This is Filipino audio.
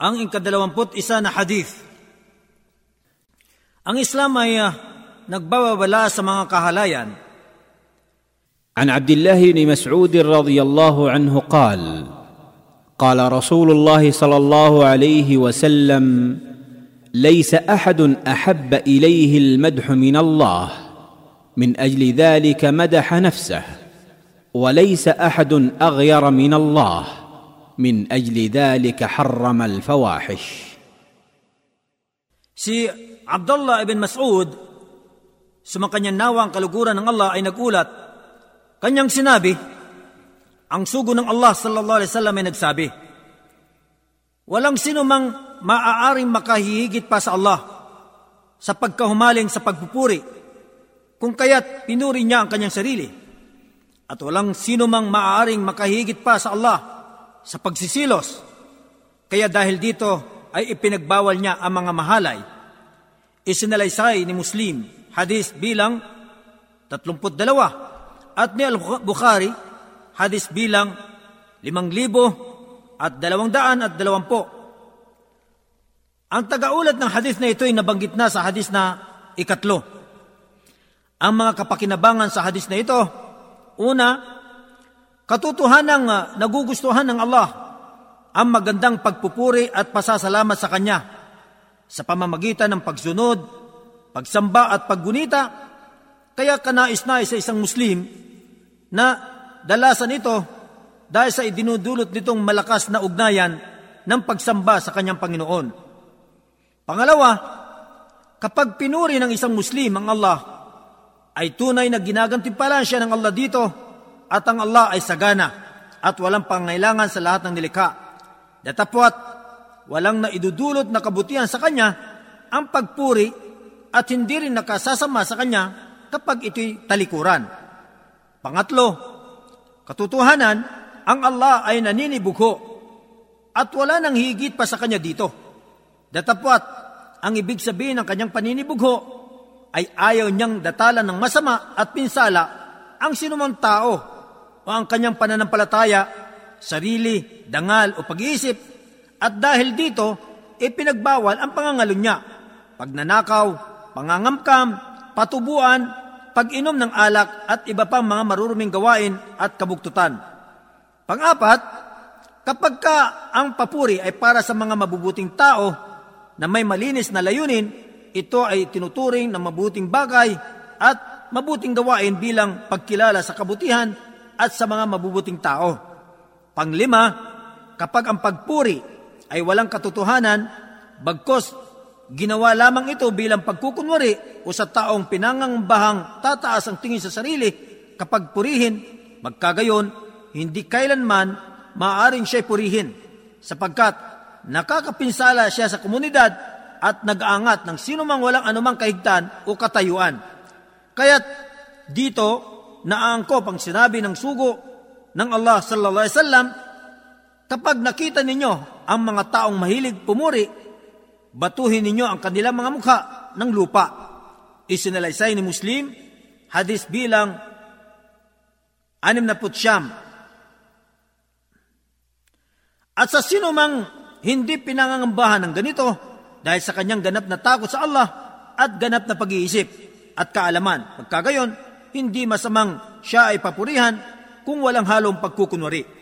Ang ika-21 na hadith. Ang Islam ay nagbabawala sa mga kahalayan. An Abdullah ibn Mas'ud radhiyallahu anhu qala قال رسول الله صلى الله عليه وسلم ليس أحد أحب إليه المدح من الله من أجل ذلك مدح نفسه وليس أحد أغير من الله من أجل ذلك حرم الفواحش. Si Abdullah ibn Mas'ud, sumakanyang nawang kaluguran ng Allah, ay nagulat. Kanyang sinabi, ang sugo ng Allah sallallahu alaihi wasallam ay nagsabi, walang sino mang maaaring makahihigit pa sa Allah sa pagkahumaling sa pagpupuri, kung kaya't pinuri niya ang kanyang sarili. At walang sino mang maaaring makahihigit pa sa Allah sa pagsisilos, kaya dahil dito ay ipinagbawal niya ang mga mahalay. Isinalaysay ni Muslim, hadis bilang 32, at ni Al-Bukhari, hadis bilang 5,220. Ang tagaulat ng hadis na ito ay nabanggit na sa hadis na 3. Ang mga kapakinabangan sa hadis na ito, una, katotohanan ng nagugustuhan ng Allah ang magandang pagpupuri at pasasalamat sa Kanya sa pamamagitan ng pagsunod, pagsamba at paggunita, kaya kanais-nais sa isang Muslim na dalasan ito dahil sa idinudulot nitong malakas na ugnayan ng pagsamba sa kanyang Panginoon. Pangalawa, kapag pinuri ng isang Muslim ang Allah, ay tunay na ginagantimpalaan siya ng Allah dito, at ang Allah ay sagana at walang pangailangan sa lahat ng nilikha. Datapwat, walang naidudulot na kabutihan sa kanya ang pagpuri at hindi rin nakasasama sa kanya kapag ito'y talikuran. Pangatlo, katotohanan, ang Allah ay naninibugho at wala nang higit pa sa Kanya dito. Datapwat, ang ibig sabihin ng Kanyang paninibugho ay ayaw Niyang datalan ng masama at pinsala ang sinumang tao o ang Kanyang pananampalataya, sarili, dangal o pag-iisip, at dahil dito, ipinagbawal ang pangangalon Niya, pagnanakaw, pangangamkam, patubuan, pag-inom ng alak at iba pang mga maruruming gawain at kabuktutan. Pang-apat, kapag ka ang papuri ay para sa mga mabubuting tao na may malinis na layunin, ito ay tinuturing ng mabuting bagay at mabuting gawain bilang pagkilala sa kabutihan at sa mga mabubuting tao. Pang-lima, kapag ang pagpuri ay walang katotohanan, bagkos ginawa lamang ito bilang pagkukunwari o sa taong pinangangambahang tataas ang tingin sa sarili kapag purihin, magkagayon, hindi kailanman maaaring siya'y purihin, sapagkat nakakapinsala siya sa komunidad at nag-aangat ng sinumang walang anumang kahigtan o katayuan. Kaya't dito naaangkop ang sinabi ng sugo ng Allah sallallahu alaihi wasallam, kapag nakita ninyo ang mga taong mahilig pumuri, batuhin ninyo ang kanilang mga mukha ng lupa. Isinalaysay ni Muslim, hadis bilang 69. At sa sino mang hindi pinangangambahan ng ganito dahil sa kanyang ganap na takot sa Allah at ganap na pag-iisip at kaalaman, pagkagayon, hindi masamang siya ay papurihan kung walang halong pagkukunwari.